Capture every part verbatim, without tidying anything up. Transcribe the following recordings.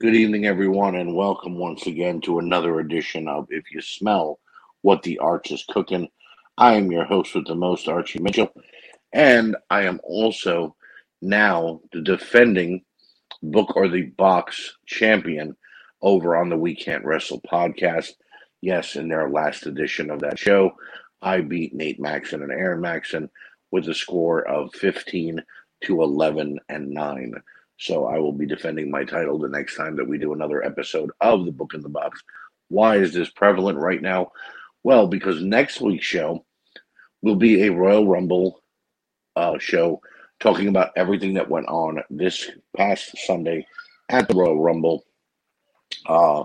Good evening, everyone, and welcome once again to another edition of If You Smell What the Arts is Cooking. I am your host with the most, Archie Mitchell, and I am also now the defending book or the box champion over on the We Can't Wrestle podcast. Yes, in their last edition of that show, I beat Nate Maxson and Aaron Maxson with a score of fifteen to eleven and nine. So I will be defending my title the next time that we do another episode of The Book in the Box. Why is this prevalent right now? Well, because next week's show will be a Royal Rumble uh, show talking about everything that went on this past Sunday at the Royal Rumble. Uh,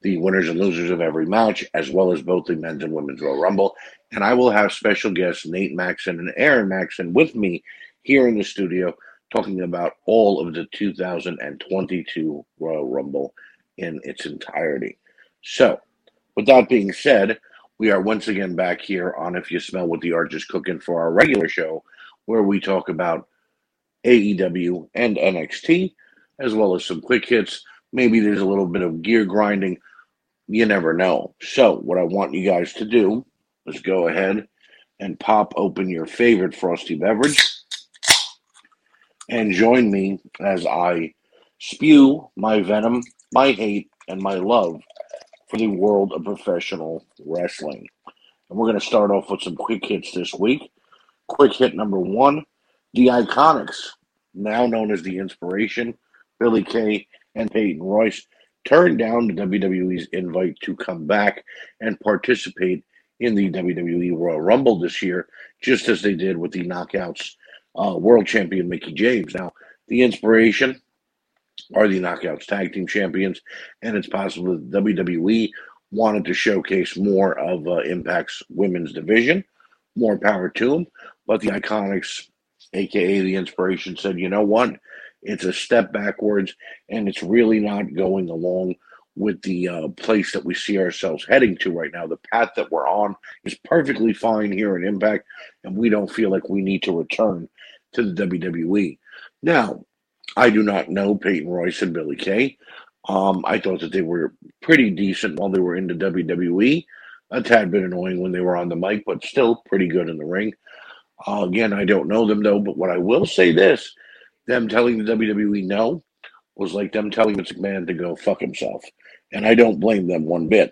the winners and losers of every match, as well as both the men's and women's Royal Rumble. And I will have special guests Nate Maxson and Aaron Maxson with me here in the studio talking about all of the two thousand twenty-two Royal Rumble in its entirety. So, with that being said, we are once again back here on If You Smell What the Arch is Cooking for our regular show, where we talk about A E W and N X T, as well as some quick hits. Maybe there's a little bit of gear grinding. You never know. So, what I want you guys to do is go ahead and pop open your favorite frosty beverage and join me as I spew my venom, my hate, and my love for the world of professional wrestling. And we're going to start off with some quick hits this week. Quick hit number one, the Iconics, now known as the Inspiration, Billy Kay and Peyton Royce, turned down the W W E's invite to come back and participate in the W W E Royal Rumble this year, just as they did with the Knockouts Uh, world champion Mickie James. Now, the Inspiration are the Knockouts tag team champions, and it's possible that W W E wanted to showcase more of uh, Impact's women's division. More power to them. But the Iconics, a k a the Inspiration, said, you know what? It's a step backwards, and it's really not going along with the uh, place that we see ourselves heading to right now. The path that we're on is perfectly fine here in Impact, and we don't feel like we need to return to the W W E. Now, I do not know Peyton Royce and Billy Kay. Um, I thought that they were pretty decent while they were in the W W E. A tad bit annoying when they were on the mic, but still pretty good in the ring. Uh, again, I don't know them, though, but what I will say this, them telling the W W E no was like them telling Vince McMahon to go fuck himself. And I don't blame them one bit.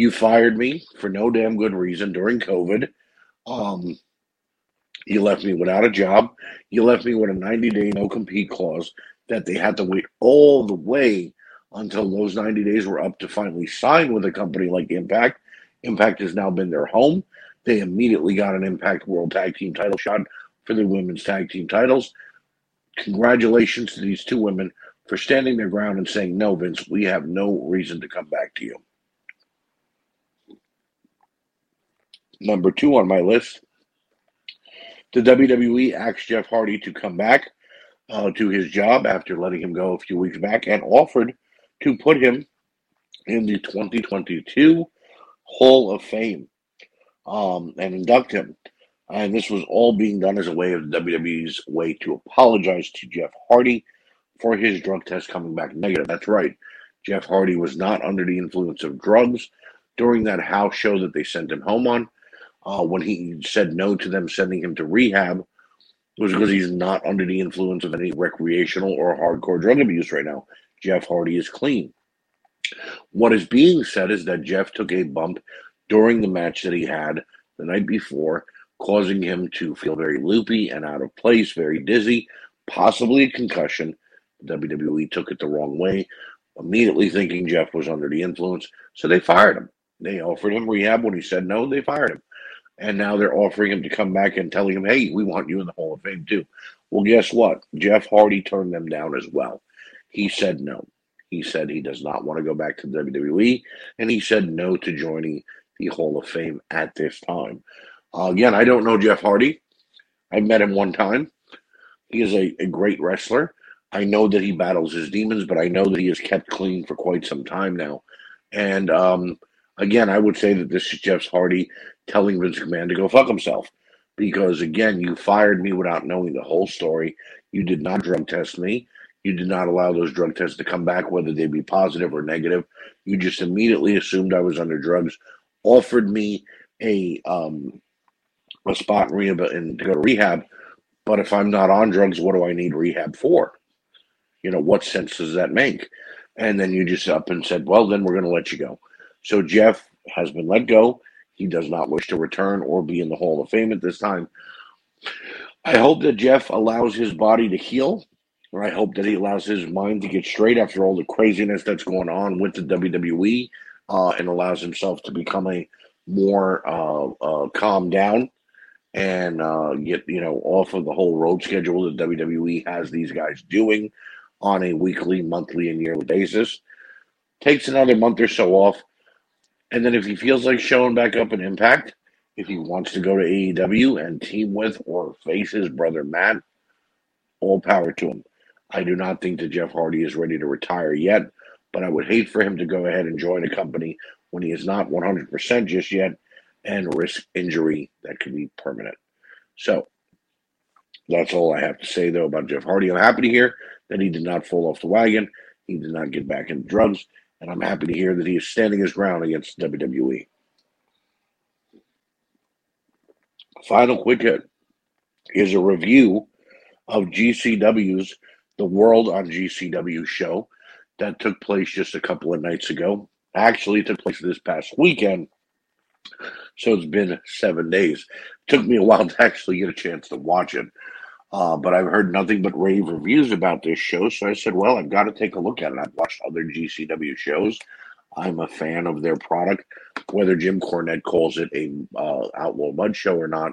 You fired me for no damn good reason during COVID. Um... You left me without a job. You left me with a ninety-day no-compete clause that they had to wait all the way until those ninety days were up to finally sign with a company like Impact. Impact has now been their home. They immediately got an Impact World Tag Team title shot for the women's tag team titles. Congratulations to these two women for standing their ground and saying, no, Vince, we have no reason to come back to you. Number two on my list, the W W E asked Jeff Hardy to come back uh, to his job after letting him go a few weeks back and offered to put him in the twenty twenty-two Hall of Fame um, and induct him. And this was all being done as a way of W W E's way to apologize to Jeff Hardy for his drug test coming back negative. That's right. Jeff Hardy was not under the influence of drugs during that house show that they sent him home on. Uh, when he said no to them sending him to rehab, it was because he's not under the influence of any recreational or hardcore drug abuse right now. Jeff Hardy is clean. What is being said is that Jeff took a bump during the match that he had the night before, causing him to feel very loopy and out of place, very dizzy, possibly a concussion. W W E took it the wrong way, immediately thinking Jeff was under the influence, so they fired him. They offered him rehab. When he said no, they fired him. And now they're offering him to come back and telling him, hey, we want you in the Hall of Fame too. Well, guess what? Jeff Hardy turned them down as well. He said no. He said he does not want to go back to the W W E, and he said no to joining the Hall of Fame at this time. Uh, again, I don't know Jeff Hardy. I met him one time. He is a, a great wrestler. I know that he battles his demons, but I know that he has kept clean for quite some time now. And um, again, I would say that this is Jeff Hardy telling Vince McMahon to go fuck himself. Because, again, you fired me without knowing the whole story. You did not drug test me. You did not allow those drug tests to come back, whether they be positive or negative. You just immediately assumed I was under drugs, offered me a um, a spot in rehab, and to go to rehab. But if I'm not on drugs, what do I need rehab for? You know, what sense does that make? And then you just up and said, well, then we're going to let you go. So Jeff has been let go. He does not wish to return or be in the Hall of Fame at this time. I hope that Jeff allows his body to heal, or I hope that he allows his mind to get straight after all the craziness that's going on with the W W E, uh, and allows himself to become a more uh, uh, calm down and uh, get, you know, off of the whole road schedule that W W E has these guys doing on a weekly, monthly, and yearly basis. Takes another month or so off. And then if he feels like showing back up in Impact, if he wants to go to A E W and team with or face his brother Matt, all power to him. I do not think that Jeff Hardy is ready to retire yet, but I would hate for him to go ahead and join a company when he is not one hundred percent just yet and risk injury that could be permanent. So that's all I have to say, though, about Jeff Hardy. I'm happy to hear that he did not fall off the wagon. He did not get back into drugs. And I'm happy to hear that he is standing his ground against W W E. Final quick hit is a review of G C W's The World on G C W show that took place just a couple of nights ago. Actually, it took place this past weekend, so it's been seven days. It took me a while to actually get a chance to watch it, uh, but I've heard nothing but rave reviews about this show, so I said, well, I've got to take a look at it. I've watched other G C W shows. I'm a fan of their product. Whether Jim Cornette calls it a uh, Outlaw Mud show or not,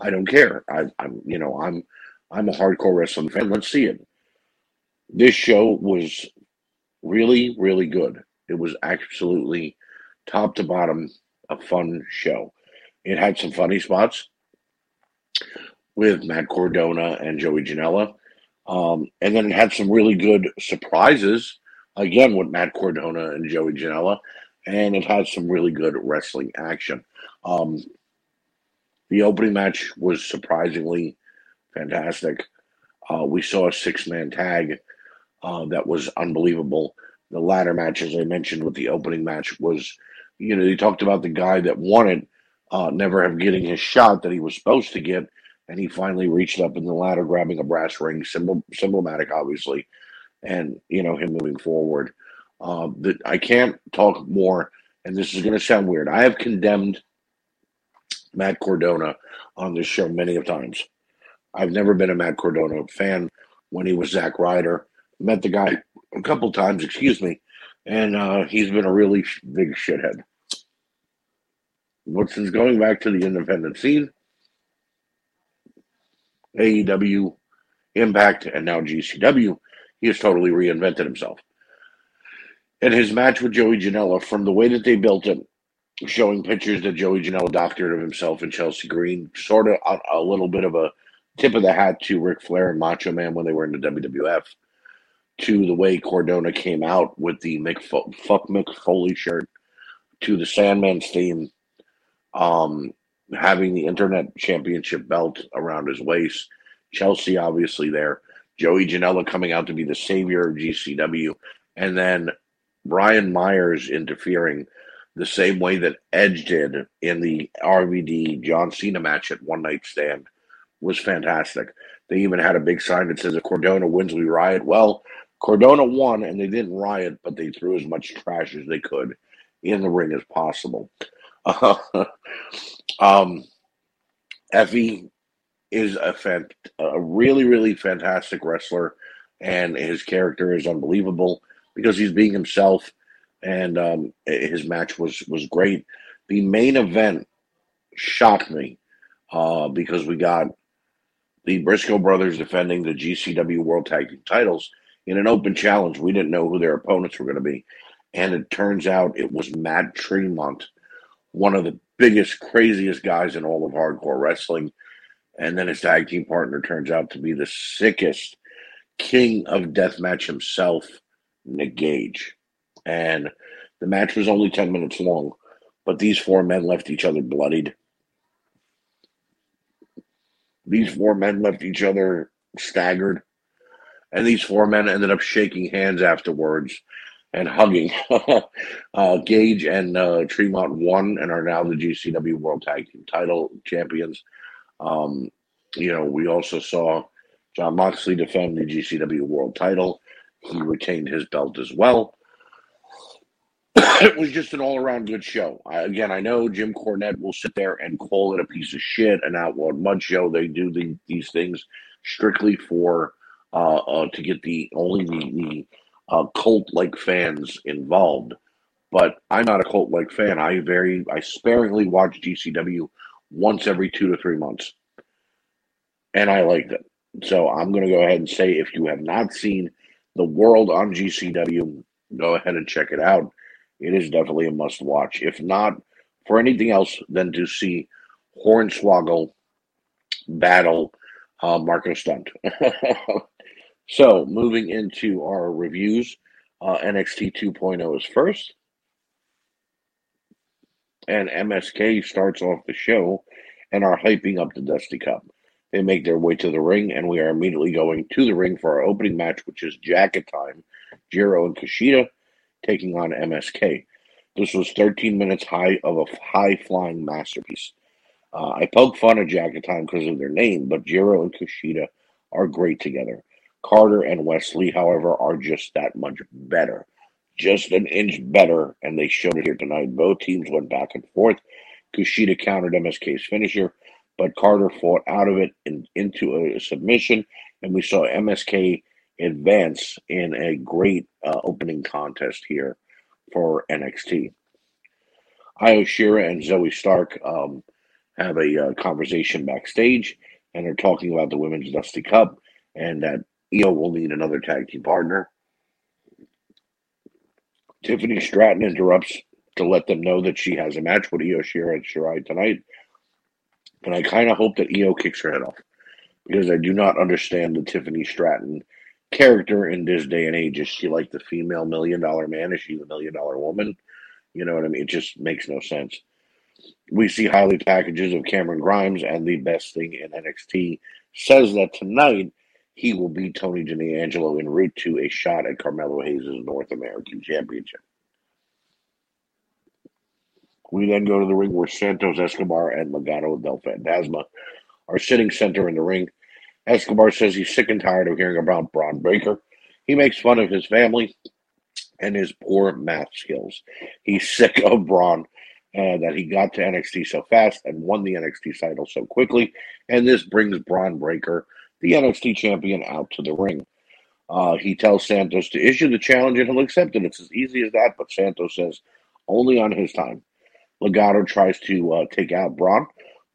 I don't care. I, I'm, you know, I'm, I'm a hardcore wrestling fan. Let's see it. This show was really, really good. It was absolutely top to bottom a fun show. It had some funny spots with Matt Cardona and Joey Janela, um, and then it had some really good surprises. Again, with Matt Cardona and Joey Janela, and it had some really good wrestling action. Um, the opening match was surprisingly fantastic. Uh, we saw a six-man tag uh, that was unbelievable. The latter match, as I mentioned, with the opening match was, you know, they talked about the guy that wanted uh, never have getting his shot that he was supposed to get, and he finally reached up in the ladder, grabbing a brass ring, symbol, symbolic, obviously, and, you know, him moving forward. Uh, the, I can't talk more, and this is going to sound weird. I have condemned Matt Cardona on this show many of times. I've never been a Matt Cardona fan when he was Zack Ryder. Met the guy a couple times, excuse me, and uh, he's been a really big shithead. But since going back to the independent scene, A E W, Impact, and now G C W, he has totally reinvented himself. And his match with Joey Janela, from the way that they built it, showing pictures that Joey Janela doctored of himself in Chelsea Green, sort of a, a little bit of a tip of the hat to Ric Flair and Macho Man when they were in the W W F, to the way Cardona came out with the Mick Fo- Fuck Mick Foley shirt, to the Sandman's theme, um, having the Internet Championship belt around his waist, Chelsea obviously there, Joey Janela coming out to be the savior of G C W, and then Brian Myers interfering the same way that Edge did in the R V D John Cena match at One Night Stand was fantastic. They even had a big sign that says, if Cardona wins, we riot. Well, Cardona won, and they didn't riot, but they threw as much trash as they could in the ring as possible. Uh, um, Effie is a, fant- a really, really fantastic wrestler, and his character is unbelievable because he's being himself, and um, his match was, was great. The main event shocked me uh, because we got the Briscoe brothers defending the G C W World Tag Team titles in an open challenge. We didn't know who their opponents were going to be, and it turns out it was Matt Tremont, one of the biggest, craziest guys in all of hardcore wrestling. And then his tag team partner turns out to be the sickest king of deathmatch himself, Nick Gage. And the match was only ten minutes long, but these four men left each other bloodied. These four men left each other staggered. And these four men ended up shaking hands afterwards and hugging. uh, Gage and uh, Tremont won and are now the G C W World Tag Team title champions. Um, you know, we also saw Jon Moxley defend the G C W World title. He retained his belt as well. It was just an all-around good show. I, again, I know Jim Cornette will sit there and call it a piece of shit, an outlawed mud show. They do the, these things strictly for uh, uh, to get the only the, the uh, cult-like fans involved. But I'm not a cult-like fan. I very I sparingly watch G C W once every two to three months, and I liked it. So I'm going to go ahead and say, if you have not seen The World on G C W, go ahead and check it out. It is definitely a must-watch, if not for anything else than to see Hornswoggle battle uh, Marco Stunt. So, moving into our reviews, uh, N X T two point oh is first, and M S K starts off the show and are hyping up the Dusty Cup. They make their way to the ring, and we are immediately going to the ring for our opening match, which is Jacket Time, Jiro and Kushida taking on M S K. This was thirteen minutes high of a high-flying masterpiece. Uh, I poke fun at Jacket Time because of their name, but Jiro and Kushida are great together. Carter and Wesley, however, are just that much better. Just an inch better, and they showed it here tonight. Both teams went back and forth. Kushida countered M S K's finisher, but Carter fought out of it in, into a submission, and we saw M S K advance in a great uh, opening contest here for N X T. Io Shirai and Zoe Stark um, have a uh, conversation backstage, and they're talking about the Women's Dusty Cup and that Io will need another tag team partner. Tiffany Stratton interrupts to let them know that she has a match with Io Shirai and Shirai tonight, and I kind of hope that Io kicks her head off, because I do not understand the Tiffany Stratton character in this day and age. Is she like the female Million Dollar Man? Is she the Million Dollar Woman? You know what I mean? It just makes no sense. We see highlight packages of Cameron Grimes, and the best thing in N X T says that tonight he will beat Tony D'Angelo en route to a shot at Carmelo Hayes' North American Championship. We then go to the ring where Santos Escobar and Legado del Fantasma are sitting center in the ring. Escobar says he's sick and tired of hearing about Bron Breakker. He makes fun of his family and his poor math skills. He's sick of Bron uh, that he got to N X T so fast and won the N X T title so quickly. And this brings Bron Breakker, the N X T champion, out to the ring. Uh, he tells Santos to issue the challenge and he'll accept it. It's as easy as that, but Santos says only on his time. Legado tries to uh, take out Bron,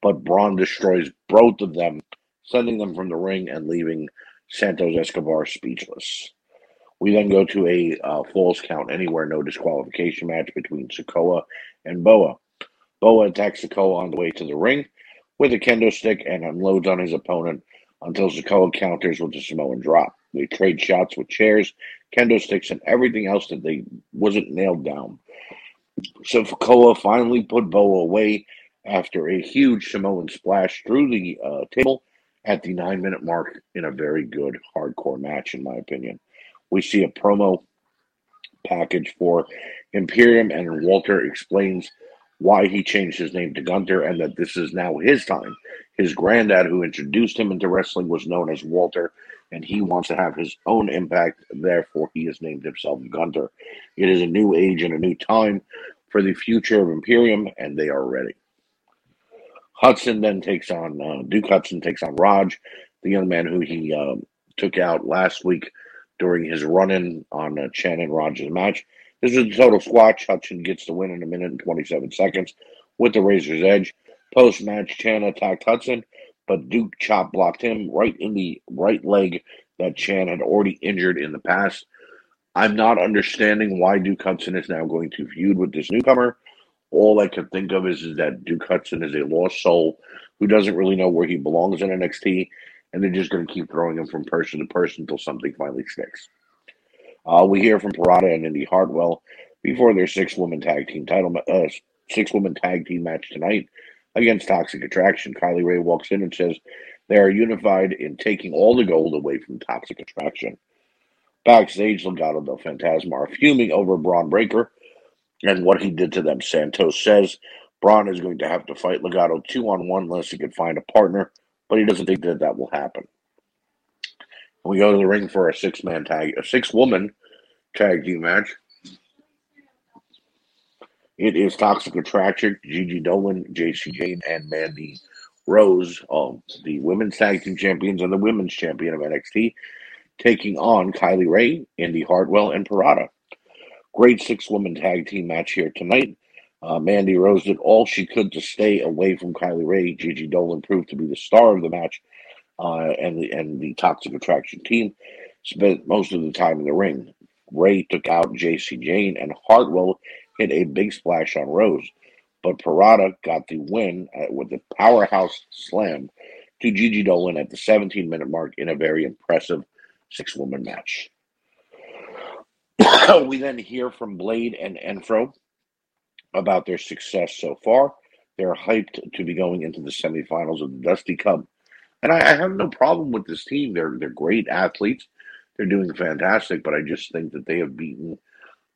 but Bron destroys both of them, sending them from the ring and leaving Santos Escobar speechless. We then go to a uh, falls count anywhere, no disqualification match between Sikoa and Boa. Boa attacks Sikoa on the way to the ring with a kendo stick and unloads on his opponent until Sikoa counters with a Samoan drop. They trade shots with chairs, kendo sticks, and everything else that they wasn't nailed down. So Sikoa finally put Boa away after a huge Samoan splash through the uh, table at the nine-minute mark in a very good hardcore match, in my opinion. We see a promo package for Imperium, and Walter explains why he changed his name to Gunther and that this is now his time. His granddad, who introduced him into wrestling, was known as Walter, and he wants to have his own impact. Therefore, he has named himself Gunther. It is a new age and a new time for the future of Imperium, and they are ready. Hudson then takes on, uh, Duke Hudson takes on Raj, the young man who he uh, took out last week during his run-in on uh, Shannon Raj's match. This is a total squash. Hudson gets the win in a minute and twenty-seven seconds with the razor's edge. Post-match, Chana attacked Hudson, but Duke chop blocked him right in the right leg that Chan had already injured in the past. I'm not understanding why Duke Hudson is now going to feud with this newcomer. All I can think of is, is that Duke Hudson is a lost soul who doesn't really know where he belongs in N X T, and they're just going to keep throwing him from person to person until something finally sticks. Uh, we hear from Parada and Indy Hartwell before their six-woman tag team title, uh, six-woman tag team match tonight against Toxic Attraction. Kylie Ray walks in and says They are unified in taking all the gold away from Toxic Attraction. Backstage, Legado del Fantasma are fuming over Bron Breakker and what he did to them. Santos says Bron is going to have to fight Legado two on one unless he can find a partner, but he doesn't think that that will happen. And we go to the ring for a six-man tag, a six-woman tag team match. It is Toxic Attraction, Gigi Dolan, J C Jane, and Mandy Rose, um, the women's tag team champions and the women's champion of N X T, taking on Kylie Rae, Indy Hartwell, and Parada. Great six-woman tag team match here tonight. Uh, Mandy Rose did all she could to stay away from Kylie Rae. Gigi Dolan proved to be the star of the match, uh, and, the, and the Toxic Attraction team spent most of the time in the ring. Rae took out J C Jane, and Hartwell hit a big splash on Rose, but Parada got the win with a powerhouse slam to Gigi Dolan at the seventeen-minute mark in a very impressive six-woman match. We then hear from Blade and Enfro about their success so far. They're hyped to be going into the semifinals of the Dusty Cup, and I, I have no problem with this team. They're they're great athletes. They're doing fantastic, but I just think that they have beaten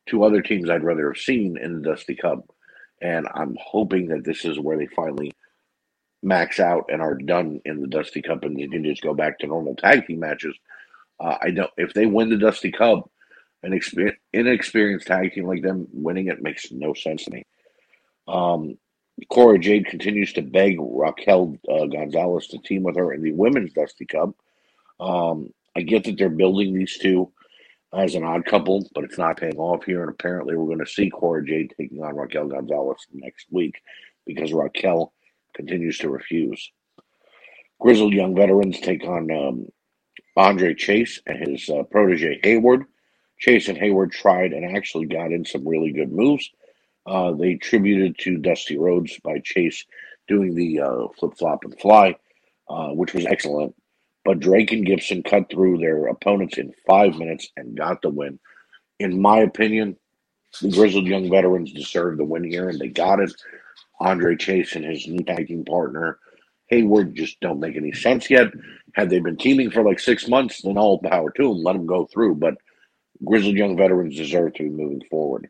two other teams I'd rather have seen in the Dusty Cup. And I'm hoping that this is where they finally max out and are done in the Dusty Cup and they can just go back to normal tag team matches. Uh, I don't. If they win the Dusty Cup, an exper- inexperienced tag team like them winning it makes no sense to me. Um, Cora Jade continues to beg Raquel uh, Gonzalez to team with her in the women's Dusty Cup. Um, I get that they're building these two as an odd couple, but it's not paying off here, and apparently we're going to see Cora Jade taking on Raquel Gonzalez next week because Raquel continues to refuse. Grizzled Young Veterans take on um, Andre Chase and his uh, protege Hayward. Chase and Hayward tried and actually got in some really good moves. Uh, they attributed to Dusty Rhodes by Chase doing the uh, flip-flop and fly, uh, which was excellent. But Drake and Gibson cut through their opponents in five minutes and got the win. In my opinion, the Grizzled Young Veterans deserved the win here, and they got it. Andre Chase and his new tag team partner, Hayward, just don't make any sense yet. Had they been teaming for like six months, then all power to them. Let them go through. But Grizzled Young Veterans deserve to be moving forward.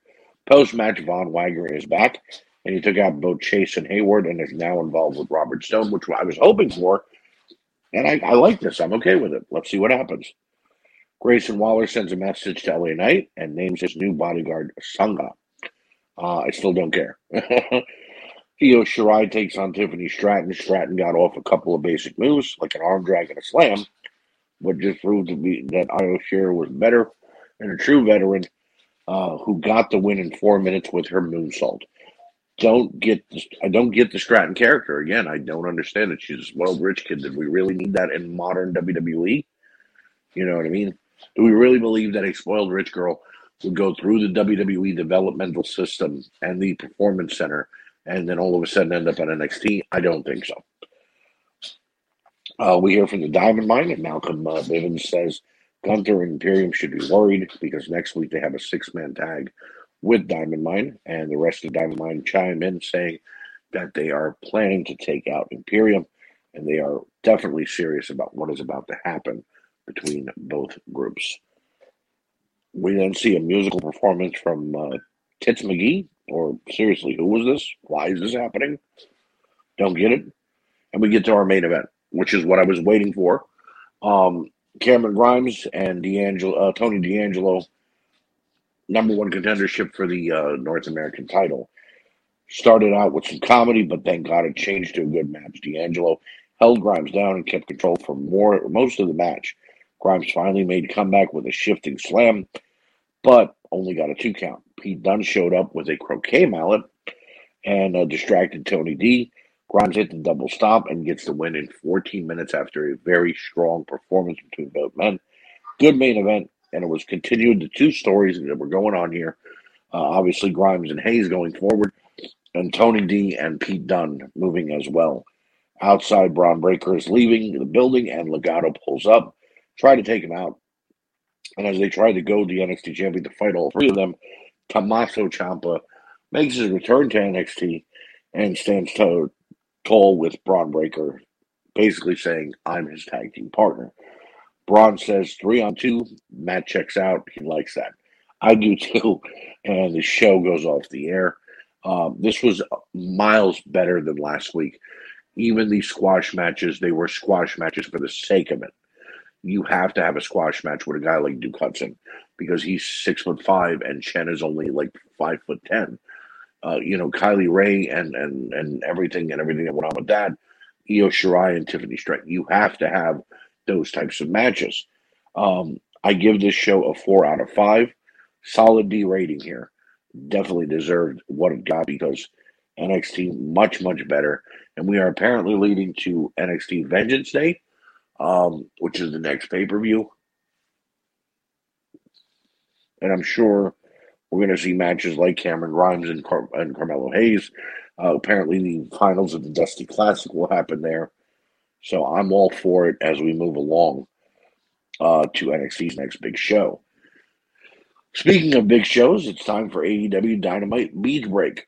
Post-match, Von Wagner is back, and he took out both Chase and Hayward and is now involved with Robert Stone, which I was hoping for. And I, I like this. I'm okay with it. Let's see what happens. Grayson Waller sends a message to L A Knight and names his new bodyguard Sangha. Uh, I still don't care. Io Shirai takes on Tiffany Stratton. Stratton got off a couple of basic moves, like an arm drag and a slam, but just proved to be that Io Shirai was better and a true veteran uh, who got the win in four minutes with her moonsault. Don't get the, I don't get the Stratton character. Again, I don't understand it. She's this wild rich kid. Did we really need that in modern W W E? You know what I mean? Do we really believe that a spoiled rich girl would go through the W W E developmental system and the performance center and then all of a sudden end up on N X T? I don't think so. Uh, we hear from the Diamond Mine, and Malcolm uh, Bivens says Gunther and Imperium should be worried because next week they have a six-man tag with Diamond Mine, and the rest of Diamond Mine chime in saying that they are planning to take out Imperium, and they are definitely serious about what is about to happen between both groups. We then see a musical performance from uh, Tits McGee, or seriously, who was this? Why is this happening? Don't get it. And we get to our main event, which is what I was waiting for. Um, Cameron Grimes and D'Angelo, uh, Tony D'Angelo, number one contendership for the uh, North American title. Started out with some comedy, but thank God it changed to a good match. D'Angelo held Grimes down and kept control for more most of the match. Grimes finally made a comeback with a shifting slam, but only got a two count. Pete Dunne showed up with a croquet mallet and uh, distracted Tony D. Grimes hit the double stop and gets the win in fourteen minutes after a very strong performance between both men. Good main event. And it was continued, the two stories that were going on here. Uh, obviously, Grimes and Hayes going forward, and Tony D and Pete Dunne moving as well. Outside, Bron Breakker is leaving the building, and Legado pulls up, try to take him out. And as they try to go to the N X T champion to fight all three of them, Tommaso Ciampa makes his return to N X T and stands tall with Bron Breakker basically saying, I'm his tag team partner. Bron says three on two. Matt checks out. He likes that. I do too. And the show goes off the air. Um, this was miles better than last week. Even the squash matches, they were squash matches for the sake of it. You have to have a squash match with a guy like Duke Hudson because he's six foot five and Chen is only like five foot ten. Uh, you know, Kylie Ray and and and everything and everything that went on with that. Io Shirai and Tiffany Stratton. You have to have those types of matches. Um, I give this show a four out of five. Solid D rating here. Definitely deserved what it got because N X T much, much better. And we are apparently leading to N X T Vengeance Day, um, which is the next pay-per-view. And I'm sure we're going to see matches like Cameron Grimes and, Car- and Carmelo Hayes. Uh, apparently the finals of the Dusty Classic will happen there. So I'm all for it as we move along uh, to N X T's next big show. Speaking of big shows, it's time for A E W Dynamite Bead Break.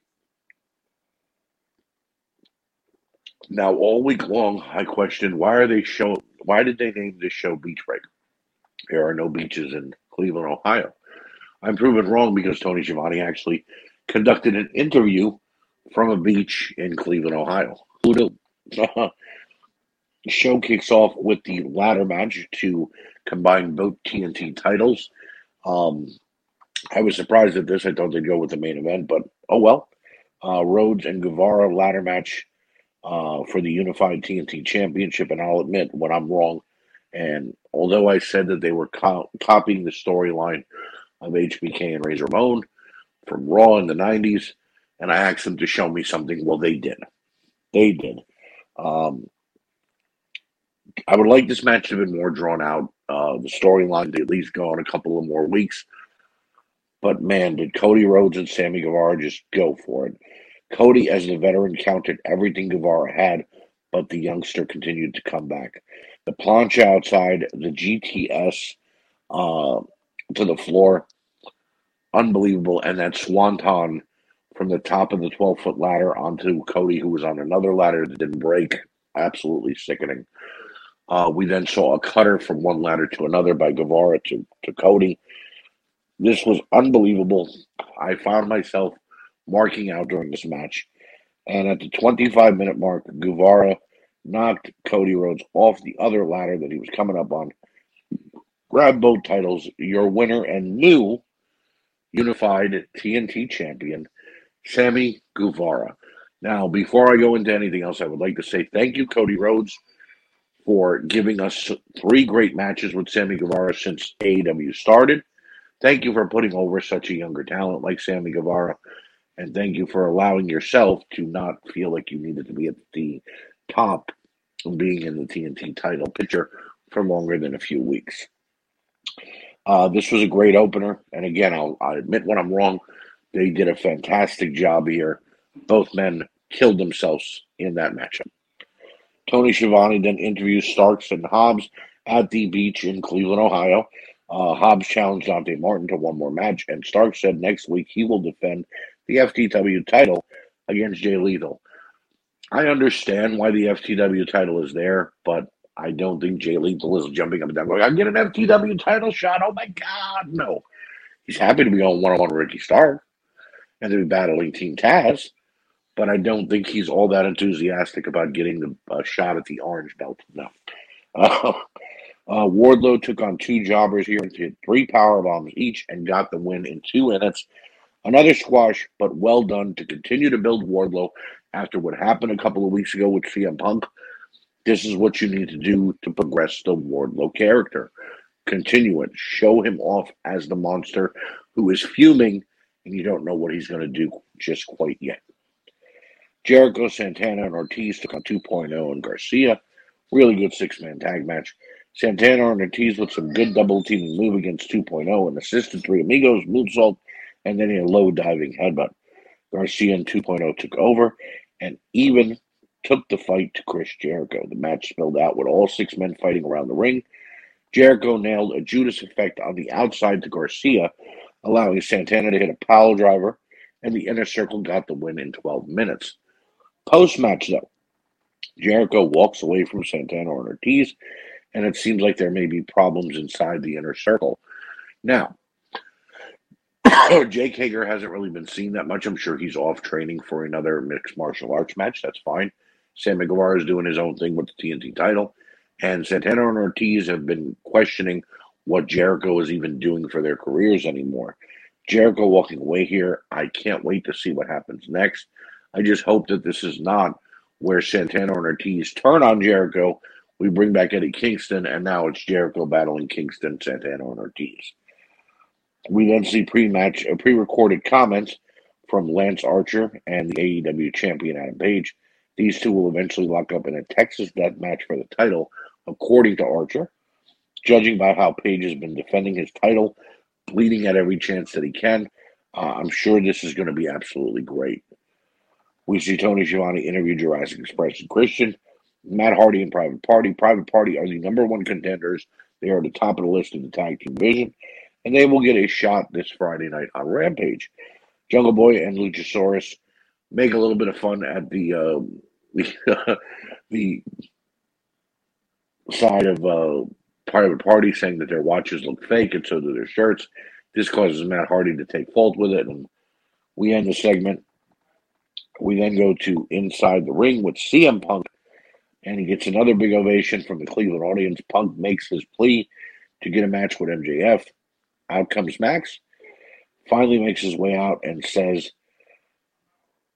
Now, all week long, I questioned, why are they show? Why did they name this show Beach Break? There are no beaches in Cleveland, Ohio. I'm proven wrong because Tony Giovanni actually conducted an interview from a beach in Cleveland, Ohio. Who knew? The show kicks off with the ladder match to combine both T N T titles. Um, I was surprised at this. I thought they'd go with the main event, but oh well. Uh, Rhodes and Guevara ladder match uh, for the Unified T N T Championship, and I'll admit when I'm wrong. And although I said that they were co- copying the storyline of H B K and Razor Ramon from Raw in the nineties, and I asked them to show me something, well, they did. They did. Um, I would like this match to have been more drawn out. Uh, the storyline to at least go on a couple of more weeks. But man, did Cody Rhodes and Sammy Guevara just go for it. Cody, as the veteran, countered everything Guevara had, but the youngster continued to come back. The planche outside, the G T S uh, to the floor, unbelievable. And that swanton from the top of the twelve-foot ladder onto Cody, who was on another ladder that didn't break. Absolutely sickening. Uh, we then saw a cutter from one ladder to another by Guevara to, to Cody. This was unbelievable. I found myself marking out during this match. And at the twenty-five minute mark, Guevara knocked Cody Rhodes off the other ladder that he was coming up on. Grab both titles, your winner and new Unified T N T Champion, Sammy Guevara. Now, before I go into anything else, I would like to say thank you, Cody Rhodes, for giving us three great matches with Sammy Guevara since A E W started. Thank you for putting over such a younger talent like Sammy Guevara. And thank you for allowing yourself to not feel like you needed to be at the top of being in the T N T title picture for longer than a few weeks. Uh, this was a great opener. And again, I'll, I'll admit when I'm wrong. They did a fantastic job here. Both men killed themselves in that matchup. Tony Schiavone then interviews Starks and Hobbs at the beach in Cleveland, Ohio. Uh, Hobbs challenged Dante Martin to one more match, and Starks said next week he will defend the F T W title against Jay Lethal. I understand why the F T W title is there, but I don't think Jay Lethal is jumping up and down going, I get an F T W title shot, oh my God, no. He's happy to be on one-on-one with Ricky Stark and to be battling Team Taz. But I don't think he's all that enthusiastic about getting the uh, shot at the orange belt. No. Uh, uh, Wardlow took on two jobbers here and hit three power bombs each and got the win in two minutes. Another squash, but well done to continue to build Wardlow after what happened a couple of weeks ago with C M Punk. This is what you need to do to progress the Wardlow character. Continue it. Show him off as the monster who is fuming, and you don't know what he's going to do just quite yet. Jericho, Santana, and Ortiz took on two point oh and Garcia. Really good six-man tag match. Santana and Ortiz with some good double-teaming move against two point oh and assisted Three Amigos, moonsault, and then a low-diving headbutt. Garcia and two point oh took over and even took the fight to Chris Jericho. The match spilled out with all six men fighting around the ring. Jericho nailed a Judas effect on the outside to Garcia, allowing Santana to hit a pile driver, and the Inner Circle got the win in twelve minutes. Post-match, though, Jericho walks away from Santana and Ortiz, and it seems like there may be problems inside the inner circle. Now, Jake Hager hasn't really been seen that much. I'm sure he's off training for another mixed martial arts match. That's fine. Sammy Guevara is doing his own thing with the T N T title. And Santana and Ortiz have been questioning what Jericho is even doing for their careers anymore. Jericho walking away here, I can't wait to see what happens next. I just hope that this is not where Santana and Ortiz turn on Jericho. We bring back Eddie Kingston, and now it's Jericho battling Kingston, Santana, and Ortiz. We then see pre-match, uh, pre-recorded comments from Lance Archer and the A E W champion Adam Page. These two will eventually lock up in a Texas death match for the title, according to Archer. Judging by how Page has been defending his title, bleeding at every chance that he can, uh, I'm sure this is going to be absolutely great. We see Tony Schiavone interview Jurassic Express and Christian, Matt Hardy and Private Party. Private Party are the number one contenders. They are at the top of the list in the tag team division, and they will get a shot this Friday night on Rampage. Jungle Boy and Luchasaurus make a little bit of fun at the uh, the, the side of uh, Private Party, saying that their watches look fake and so do their shirts. This causes Matt Hardy to take fault with it, and we end the segment. We then go to Inside the Ring with C M Punk, and he gets another big ovation from the Cleveland audience. Punk makes his plea to get a match with M J F. Out comes Max, finally makes his way out and says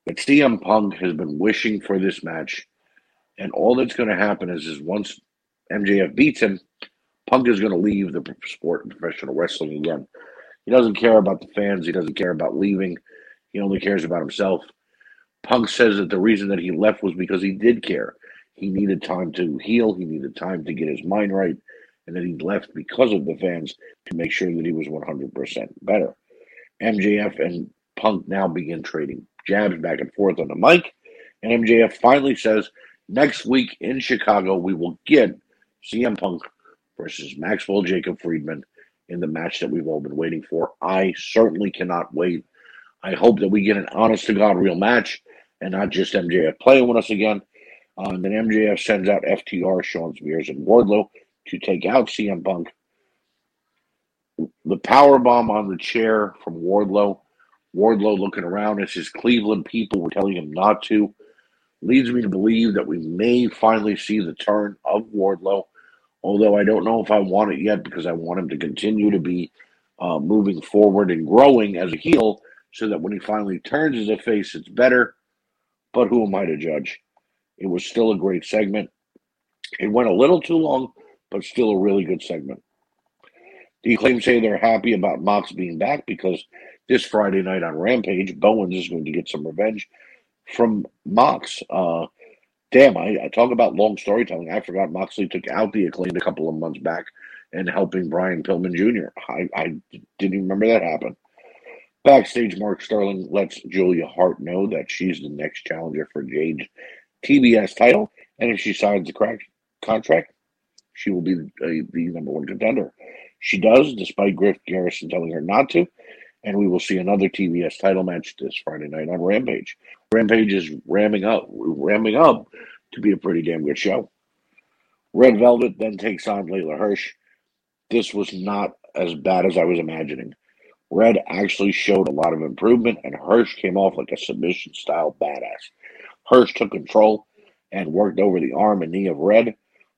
that C M Punk has been wishing for this match, and all that's going to happen is, is once M J F beats him, Punk is going to leave the sport and professional wrestling again. He doesn't care about the fans. He doesn't care about leaving. He only cares about himself. Punk says that the reason that he left was because he did care. He needed time to heal. He needed time to get his mind right. And that he left because of the fans to make sure that he was one hundred percent better. M J F and Punk now begin trading jabs back and forth on the mic. And M J F finally says, next week in Chicago, we will get C M Punk versus Maxwell Jacob Friedman in the match that we've all been waiting for. I certainly cannot wait. I hope that we get an honest-to-God real match and not just M J F playing with us again. Uh, and then M J F sends out F T R, Sean Spears, and Wardlow to take out C M Punk. The powerbomb on the chair from Wardlow. Wardlow looking around as his Cleveland people were telling him not to. Leads me to believe that we may finally see the turn of Wardlow, although I don't know if I want it yet because I want him to continue to be uh, moving forward and growing as a heel so that when he finally turns as a face, it's better. But who am I to judge? It was still a great segment. It went a little too long, but still a really good segment. The Acclaim say they're happy about Mox being back because this Friday night on Rampage, Bowens is going to get some revenge from Mox. Uh, damn, I, I talk about long storytelling. I forgot Moxley took out the Acclaim a couple of months back and helping Brian Pillman Junior I, I didn't remember that happened. Backstage, Mark Sterling lets Julia Hart know that she's the next challenger for Jade's T B S title, and if she signs the crack contract, she will be uh, the number one contender. She does, despite Griff Garrison telling her not to, and we will see another T B S title match this Friday night on Rampage. Rampage is ramming up, ramming up to be a pretty damn good show. Red Velvet then takes on Layla Hirsch. This was not as bad as I was imagining. Red actually showed a lot of improvement, and Hirsch came off like a submission-style badass. Hirsch took control and worked over the arm and knee of Red.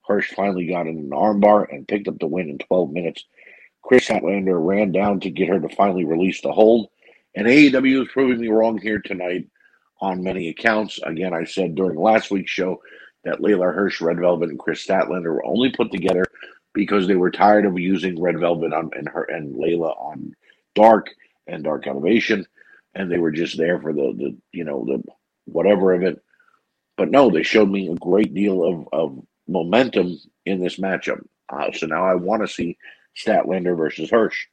Hirsch finally got in an armbar and picked up the win in twelve minutes. Chris Statlander ran down to get her to finally release the hold. And A E W is proving me wrong here tonight on many accounts. Again, I said during last week's show that Layla Hirsch, Red Velvet, and Chris Statlander were only put together because they were tired of using Red Velvet on, and, her, and Layla on Dark and Dark Elevation. And they were just there for the, the you know, the whatever of it. But no, they showed me a great deal of, of momentum in this matchup. Uh, so now I want to see Statlander versus Hirsch.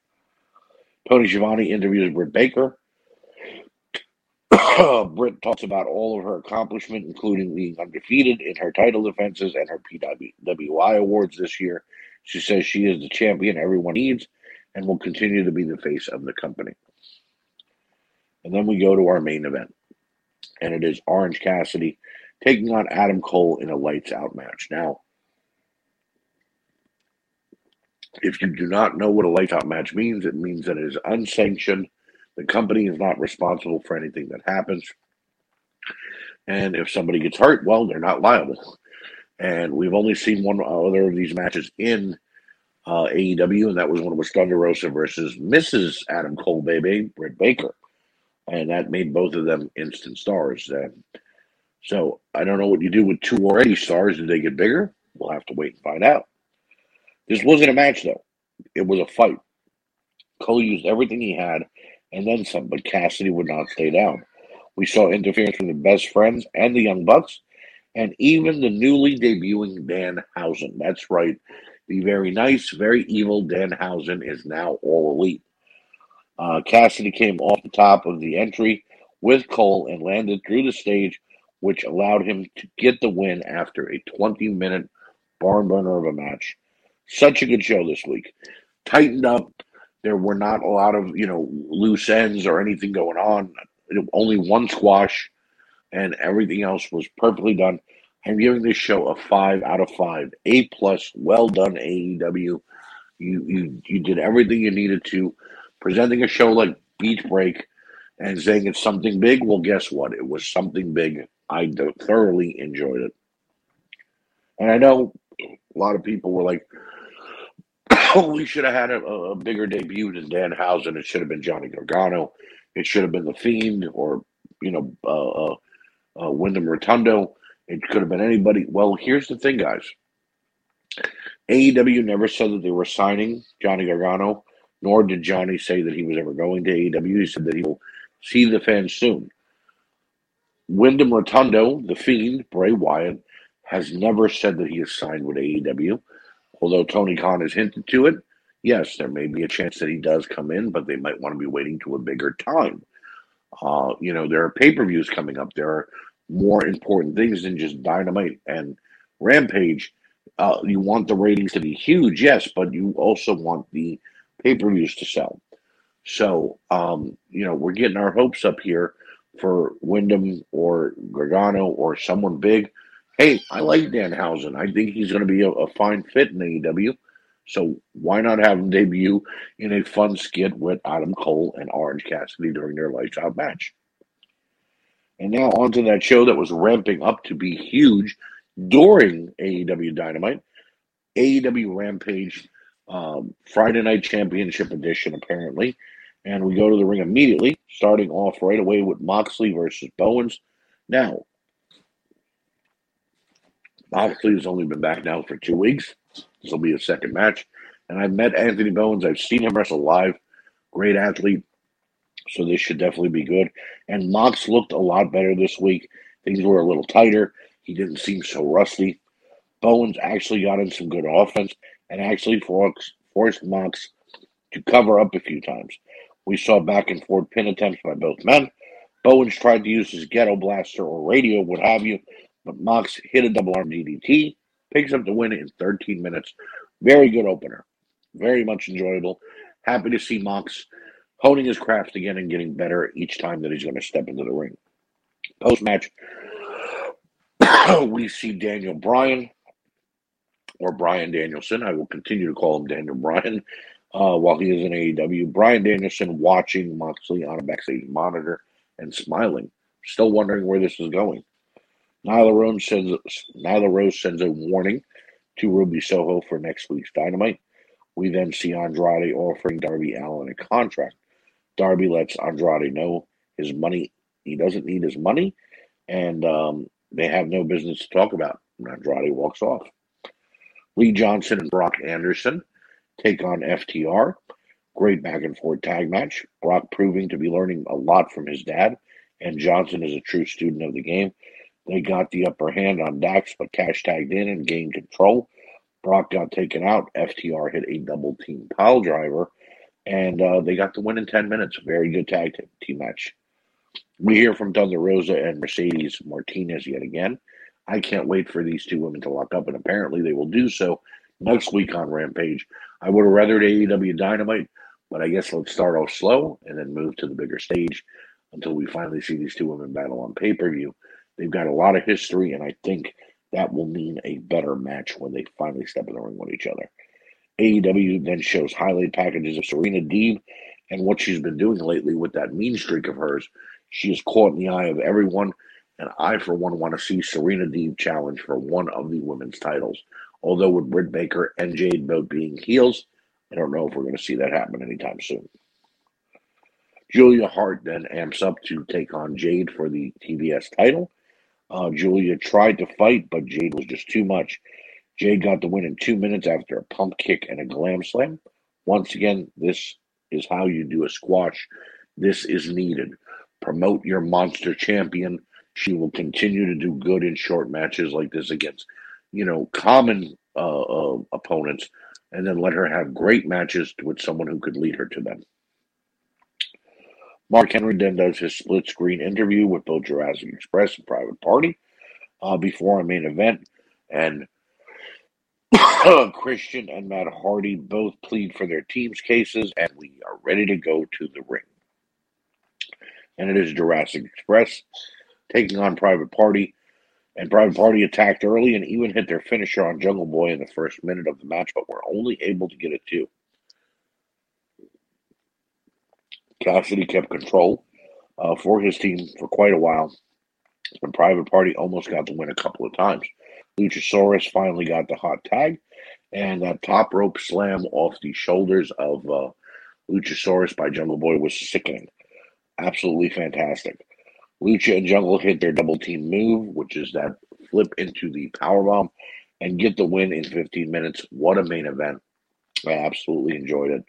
Tony Schiavone interviews Britt Baker. Britt talks about all of her accomplishment, including being undefeated in her title defenses and her P W I awards this year. She says she is the champion everyone needs and will continue to be the face of the company. And then we go to our main event. And it is Orange Cassidy taking on Adam Cole in a lights-out match. Now, if you do not know what a lights-out match means, it means that it is unsanctioned. The company is not responsible for anything that happens. And if somebody gets hurt, well, they're not liable. And we've only seen one other of these matches in uh, A E W, and that was one with Thunder Rosa versus Missus Adam Cole, baby, Britt Baker. And that made both of them instant stars then. So I don't know what you do with two already stars. Did they get bigger? We'll have to wait and find out. This wasn't a match, though. It was a fight. Cole used everything he had and then some, but Cassidy would not stay down. We saw interference from the Best Friends and the Young Bucks, and even the newly debuting Danhausen. That's right. The very nice, very evil Danhausen is now All Elite. Uh, Cassidy came off the top of the entry with Cole and landed through the stage, which allowed him to get the win after a twenty-minute barn burner of a match. Such a good show this week. Tightened up. There were not a lot of, you know, loose ends or anything going on. Only one squash, and everything else was perfectly done. I'm giving this show a five out of five. A plus. Well done, A E W. You, you you did everything you needed to. Presenting a show like Beach Break and saying it's something big, well, guess what? It was something big. I thoroughly enjoyed it. And I know a lot of people were like, oh, we should have had a, a bigger debut than Danhausen. It should have been Johnny Gargano. It should have been The Fiend or, you know, uh, uh, uh, Wyndham Rotundo. It could have been anybody. Well, here's the thing, guys. A E W never said that they were signing Johnny Gargano, nor did Johnny say that he was ever going to A E W. He said that he will see the fans soon. Wyndham Rotundo, The Fiend, Bray Wyatt, has never said that he is signed with A E W, although Tony Khan has hinted to it. Yes, there may be a chance that he does come in, but they might want to be waiting to a bigger time. Uh, you know, there are pay-per-views coming up. There are more important things than just Dynamite and Rampage. Uh, you want the ratings to be huge, yes, but you also want the pay-per-views to sell. So, um, you know, we're getting our hopes up here for Wyndham or Gargano or someone big. Hey, I like Danhausen. I think he's going to be a, a fine fit in A E W. So why not have him debut in a fun skit with Adam Cole and Orange Cassidy during their lights out match? And now onto that show that was ramping up to be huge during A E W Dynamite. A E W Rampage, um, Friday Night Championship Edition, apparently. And we go to the ring immediately, starting off right away with Moxley versus Bowens. Now, Moxley has only been back now for two weeks. This will be his second match. And I've met Anthony Bowens. I've seen him wrestle live. Great athlete. So this should definitely be good. And Mox looked a lot better this week. Things were a little tighter. He didn't seem so rusty. Bowens actually got in some good offense and actually forced Mox to cover up a few times. We saw back and forth pin attempts by both men. Bowens tried to use his ghetto blaster or radio, what have you, but Mox hit a double arm D D T, picks up the win in thirteen minutes. Very good opener. Very much enjoyable. Happy to see Mox honing his craft again and getting better each time that he's going to step into the ring. Post-match, we see Daniel Bryan, or Bryan Danielson. I will continue to call him Daniel Bryan uh, while he is in A E W. Bryan Danielson watching Moxley on a backstage monitor and smiling. Still wondering where this is going. Nyla Rose sends, Nyla Rose sends a warning to Ruby Soho for next week's Dynamite. We then see Andrade offering Darby Allin a contract. Darby lets Andrade know his money. He doesn't need his money, and um, they have no business to talk about. And Andrade walks off. Lee Johnson and Brock Anderson take on F T R. Great back-and-forth tag match. Brock proving to be learning a lot from his dad, and Johnson is a true student of the game. They got the upper hand on Dax, but Cash tagged in and gained control. Brock got taken out. F T R hit a double-team pile driver, and uh, they got the win in ten minutes. Very good tag team match. We hear from Thunder Rosa and Mercedes Martinez yet again. I can't wait for these two women to lock up, and apparently they will do so next week on Rampage. I would have rathered A E W Dynamite, but I guess let's start off slow and then move to the bigger stage until we finally see these two women battle on pay-per-view. They've got a lot of history, and I think that will mean a better match when they finally step in the ring with each other. A E W then shows highlight packages of Serena Deeb and what she's been doing lately with that mean streak of hers. She is caught in the eye of everyone, and I, for one, want to see Serena Deeb challenge for one of the women's titles. Although with Britt Baker and Jade both being heels, I don't know if we're going to see that happen anytime soon. Julia Hart then amps up to take on Jade for the T B S title. Uh, Julia tried to fight, but Jade was just too much. Jade got the win in two minutes after a pump kick and a glam slam. Once again, this is how you do a squash. This is needed. Promote your monster champion. She will continue to do good in short matches like this against, you know, common uh, uh, opponents, and then let her have great matches with someone who could lead her to them. Mark Henry then does his split-screen interview with both Jurassic Express and Private Party uh, before a main event, and Christian and Matt Hardy both plead for their team's cases, and we are ready to go to the ring. And it is Jurassic Express taking on Private Party, and Private Party attacked early and even hit their finisher on Jungle Boy in the first minute of the match, but were only able to get a two. Cassidy kept control uh, for his team for quite a while, and Private Party almost got the win a couple of times. Luchasaurus finally got the hot tag, and that top rope slam off the shoulders of uh, Luchasaurus by Jungle Boy was sickening. Absolutely fantastic. Lucha and Jungle hit their double team move, which is that flip into the powerbomb, and get the win in fifteen minutes. What a main event. I absolutely enjoyed it.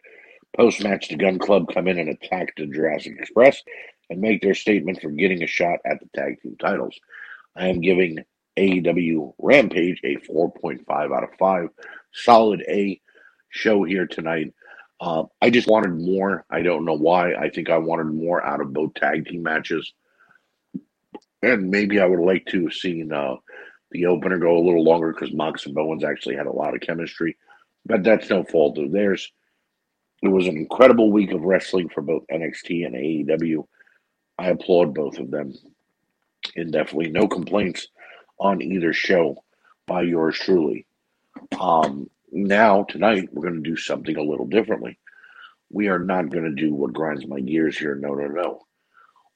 Post-match, the Gun Club come in and attack the Jurassic Express and make their statement for getting a shot at the tag team titles. I am giving A E W Rampage a four point five out of five. Solid A show here tonight. Uh, I just wanted more. I don't know why. I think I wanted more out of both tag team matches. And maybe I would like to have seen uh, the opener go a little longer because Mox and Bowens actually had a lot of chemistry. But that's no fault of theirs. It was an incredible week of wrestling for both N X T and A E W. I applaud both of them. And definitely no complaints on either show by yours truly. Um, now, tonight, we're going to do something a little differently. We are not going to do what grinds my gears here. No, no, no.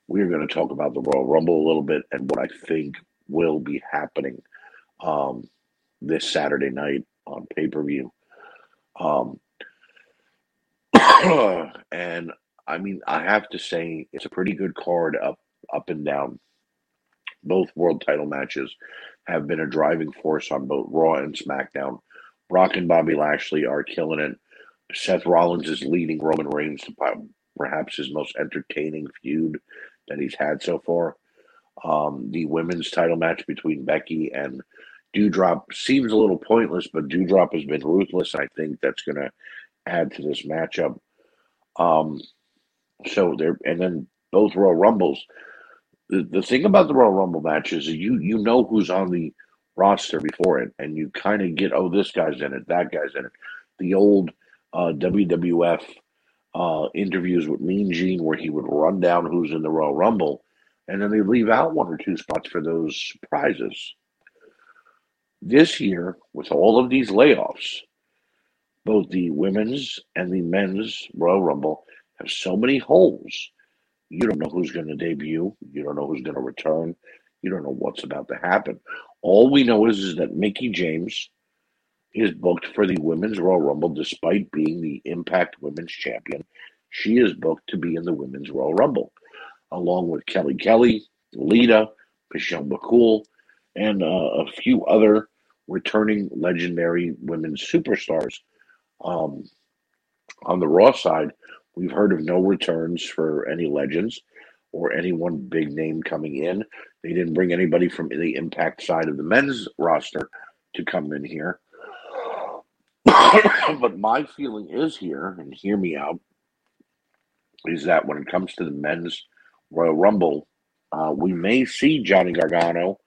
We're going to talk about the Royal Rumble a little bit and what I think will be happening um, this Saturday night on pay-per-view. Um, and, I mean, I have to say, it's a pretty good card up, up and down. Both world title matches have been a driving force on both Raw and SmackDown. Brock and Bobby Lashley are killing it. Seth Rollins is leading Roman Reigns to perhaps his most entertaining feud that he's had so far. Um, the women's title match between Becky and Doudrop seems a little pointless, but Doudrop has been ruthless. I think that's going to add to this matchup. Um, so there, and then both Royal Rumbles. The, the thing about the Royal Rumble match is you you know who's on the roster before it, and you kind of get, oh, this guy's in it, that guy's in it. The old uh, W W F uh, interviews with Mean Gene where he would run down who's in the Royal Rumble, and then they leave out one or two spots for those surprises. This year, with all of these layoffs, both the women's and the men's Royal Rumble have so many holes. You don't know who's going to debut. You don't know who's going to return. You don't know what's about to happen. All we know is, is that Mickie James is booked for the Women's Royal Rumble despite being the Impact Women's Champion. She is booked to be in the Women's Royal Rumble, along with Kelly Kelly, Lita, Michelle McCool, and uh, a few other returning legendary women's superstars. Um, on the Raw side, we've heard of no returns for any legends or any one big name coming in. They didn't bring anybody from the Impact side of the men's roster to come in here. But my feeling is here, and hear me out, is that when it comes to the men's Royal Rumble, uh, we may see Johnny Gargano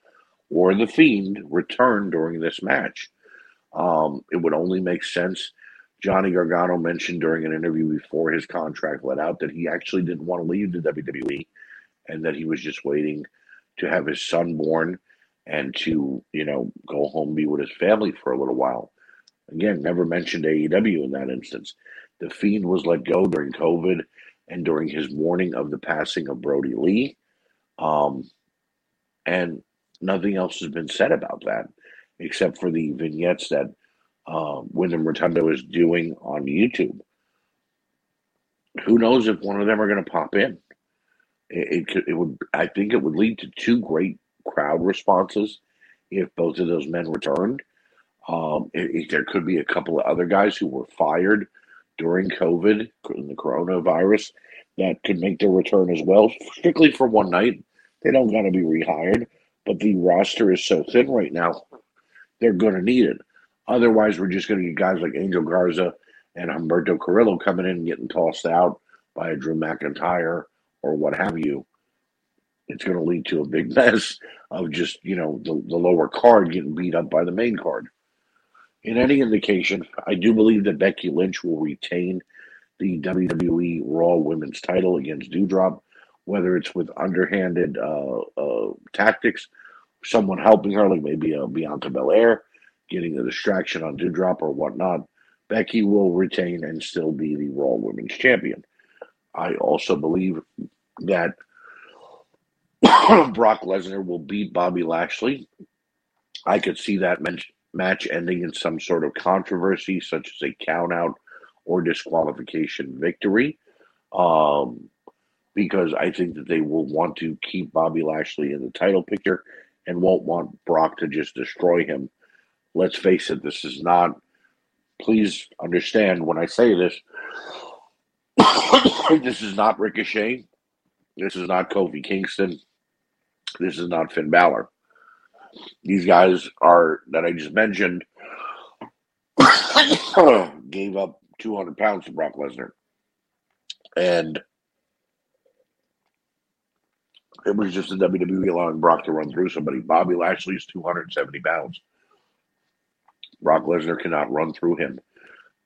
or The Fiend return during this match. Um, it would only make sense. Johnny Gargano mentioned during an interview before his contract let out that he actually didn't want to leave the W W E and that he was just waiting to have his son born and to, you know, go home and be with his family for a little while. Again, never mentioned A E W in that instance. The Fiend was let go during COVID and during his mourning of the passing of Brody Lee. Um, and nothing else has been said about that, except for the vignettes that uh, Wyndham Rotundo is doing on YouTube. Who knows if one of them are going to pop in? It, it could. It would. I think it would lead to two great crowd responses if both of those men returned. Um, it, it, there could be a couple of other guys who were fired during COVID and the coronavirus that could make their return as well, strictly for one night. They don't got to be rehired, but the roster is so thin right now, they're going to need it. Otherwise, we're just going to get guys like Angel Garza and Humberto Carrillo coming in and getting tossed out by a Drew McIntyre or what have you. It's going to lead to a big mess of just, you know, the, the lower card getting beat up by the main card. In any indication, I do believe that Becky Lynch will retain the W W E Raw Women's title against Doudrop, whether it's with underhanded uh, uh, tactics, someone helping her, like maybe uh, Bianca Belair, getting a distraction on Doudrop or whatnot. Becky will retain and still be the Raw Women's Champion. I also believe that Brock Lesnar will beat Bobby Lashley. I could see that men- match ending in some sort of controversy, such as a count-out or disqualification victory, um, because I think that they will want to keep Bobby Lashley in the title picture and won't want Brock to just destroy him. Let's face it, this is not... Please understand when I say this, this is not Ricochet. This is not Kofi Kingston. This is not Finn Balor. These guys are that I just mentioned gave up two hundred pounds to Brock Lesnar. And it was just the W W E allowing Brock to run through somebody. Bobby Lashley's two hundred seventy pounds. Brock Lesnar cannot run through him.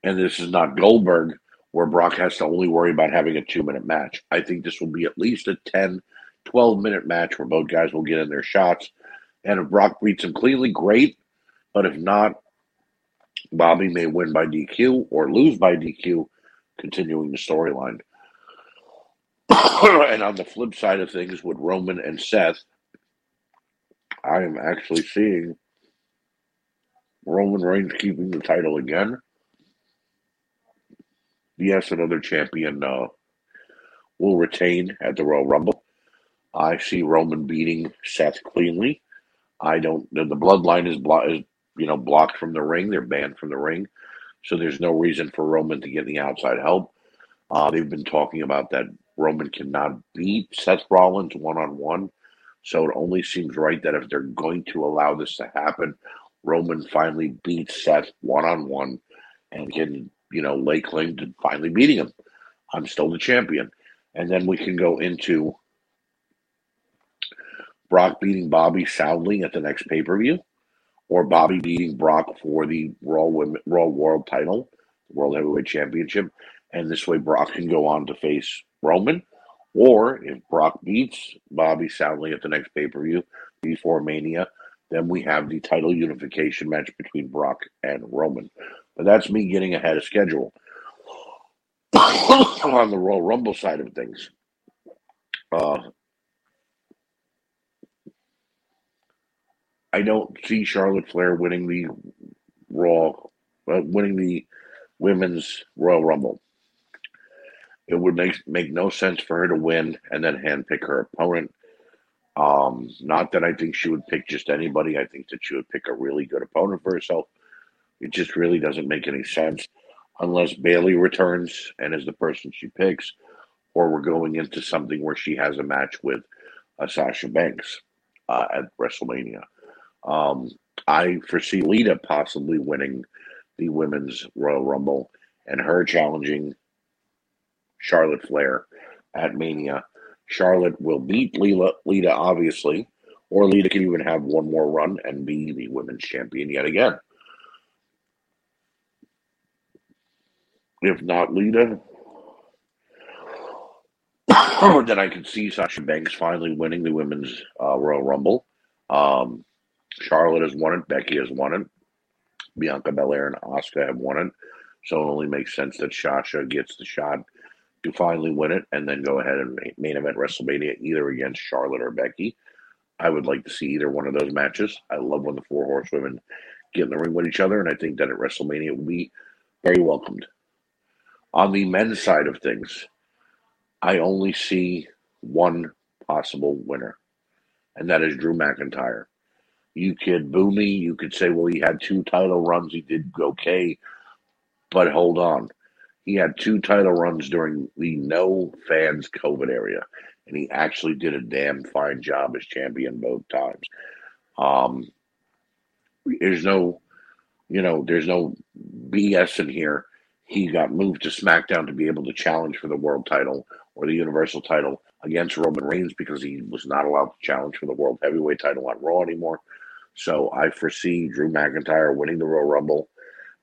And this is not Goldberg, where Brock has to only worry about having a two-minute match. I think this will be at least a ten, twelve-minute match where both guys will get in their shots. And if Brock beats him cleanly, great. But if not, Bobby may win by D Q or lose by D Q, continuing the storyline. And on the flip side of things, with Roman and Seth, I am actually seeing Roman Reigns keeping the title again. Yes, another champion uh, will retain at the Royal Rumble. I see Roman beating Seth cleanly. I don't. The bloodline is, blo- is you know blocked from the ring. They're banned from the ring, so there's no reason for Roman to get any outside help. Uh, they've been talking about that Roman cannot beat Seth Rollins one on one, so it only seems right that if they're going to allow this to happen, Roman finally beats Seth one-on-one and can, you know, lay claim to finally beating him. I'm still the champion. And then we can go into Brock beating Bobby soundly at the next pay-per-view, or Bobby beating Brock for the Raw, Women, Raw World title, World Heavyweight Championship, and this way Brock can go on to face Roman, or if Brock beats Bobby soundly at the next pay-per-view before Mania, then we have the title unification match between Brock and Roman. But that's me getting ahead of schedule. On the Royal Rumble side of things, uh, I don't see Charlotte Flair winning the Raw, uh, winning the Women's Royal Rumble. It would make, make no sense for her to win and then handpick her opponent. Um, not that I think she would pick just anybody. I think that she would pick a really good opponent for herself. It just really doesn't make any sense unless Bayley returns and is the person she picks, or we're going into something where she has a match with uh, Sasha Banks uh, at WrestleMania. Um, I foresee Lita possibly winning the Women's Royal Rumble and her challenging Charlotte Flair at Mania. Charlotte will beat Lita, Lita, obviously, or Lita can even have one more run and be the women's champion yet again. If not Lita, Then I could see Sasha Banks finally winning the Women's uh, Royal Rumble. Um, Charlotte has won it. Becky has won it. Bianca Belair and Asuka have won it. So it only makes sense that Sasha gets the shot to finally win it and then go ahead and main event WrestleMania either against Charlotte or Becky. I would like to see either one of those matches. I love when the four horsewomen get in the ring with each other, and I think that at WrestleMania it will be very welcomed. On the men's side of things, I only see one possible winner, and that is Drew McIntyre. You could boo me. You could say, well, he had two title runs. He did okay. But hold on. He had two title runs during the no-fans COVID era, and he actually did a damn fine job as champion both times. Um, there's no, you know, there's no B S in here. He got moved to SmackDown to be able to challenge for the world title or the Universal title against Roman Reigns because he was not allowed to challenge for the world heavyweight title on Raw anymore. So I foresee Drew McIntyre winning the Royal Rumble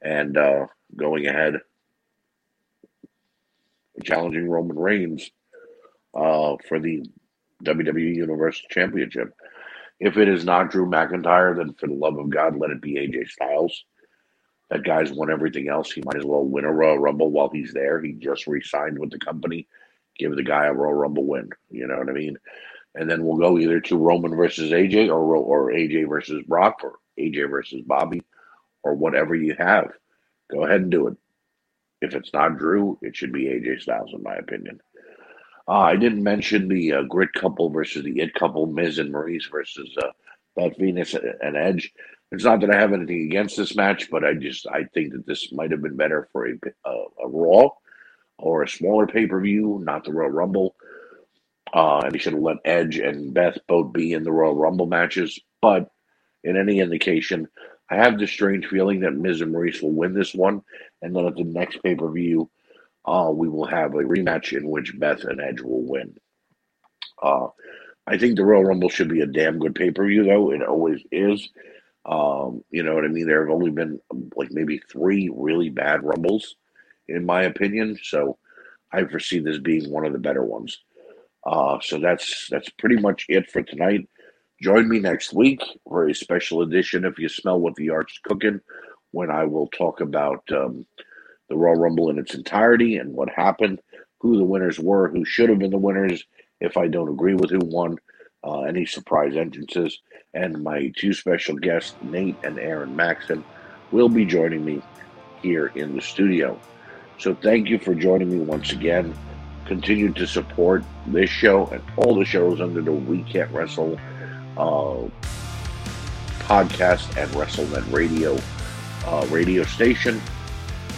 and uh, going ahead and challenging Roman Reigns Uh, for the W W E Universal Championship. If it is not Drew McIntyre, then for the love of God, let it be A J Styles. That guy's won everything else. He might as well win a Royal Rumble while he's there. He just re-signed with the company. Give the guy a Royal Rumble win. You know what I mean? And then we'll go either to Roman versus A J or, or A J versus Brock or A J versus Bobby or whatever you have. Go ahead and do it. If it's not Drew, it should be A J Styles, in my opinion. Uh, I didn't mention the uh, Grit couple versus the It couple, Miz and Maryse versus uh, Beth Phoenix and Edge. It's not that I have anything against this match, but I just I think that this might have been better for a, a, a Raw or a smaller pay-per-view, not the Royal Rumble. Uh, and they should have let Edge and Beth both be in the Royal Rumble matches. But in any indication, I have this strange feeling that Miz and Maryse will win this one, and then at the next pay-per-view, Uh, we will have a rematch in which Beth and Edge will win. Uh, I think the Royal Rumble should be a damn good pay-per-view, though. It always is. Um, you know what I mean? There have only been, like, maybe three really bad Rumbles, in my opinion. So I foresee this being one of the better ones. Uh, so that's that's pretty much it for tonight. Join me next week for a special edition, if you smell what the art's cooking, when I will talk about Um, the Royal Rumble in its entirety and what happened, who the winners were, who should have been the winners, if I don't agree with who won, uh, any surprise entrances, and my two special guests, Nate and Aaron Maxson, will be joining me here in the studio. So thank you for joining me once again. Continue to support this show and all the shows under the We Can't Wrestle uh, podcast and WrestleNet radio, uh, radio station.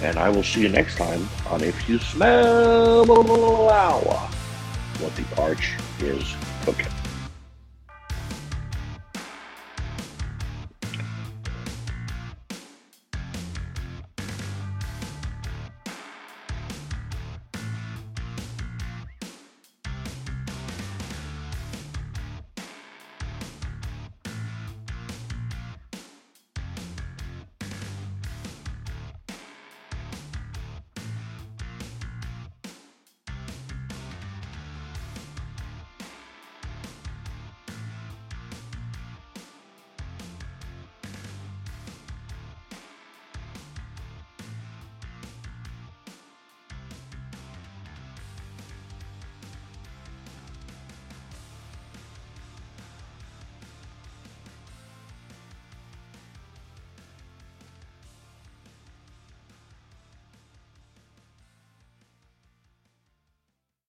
And I will see you next time on If You Smell What the Arch Is Cooking.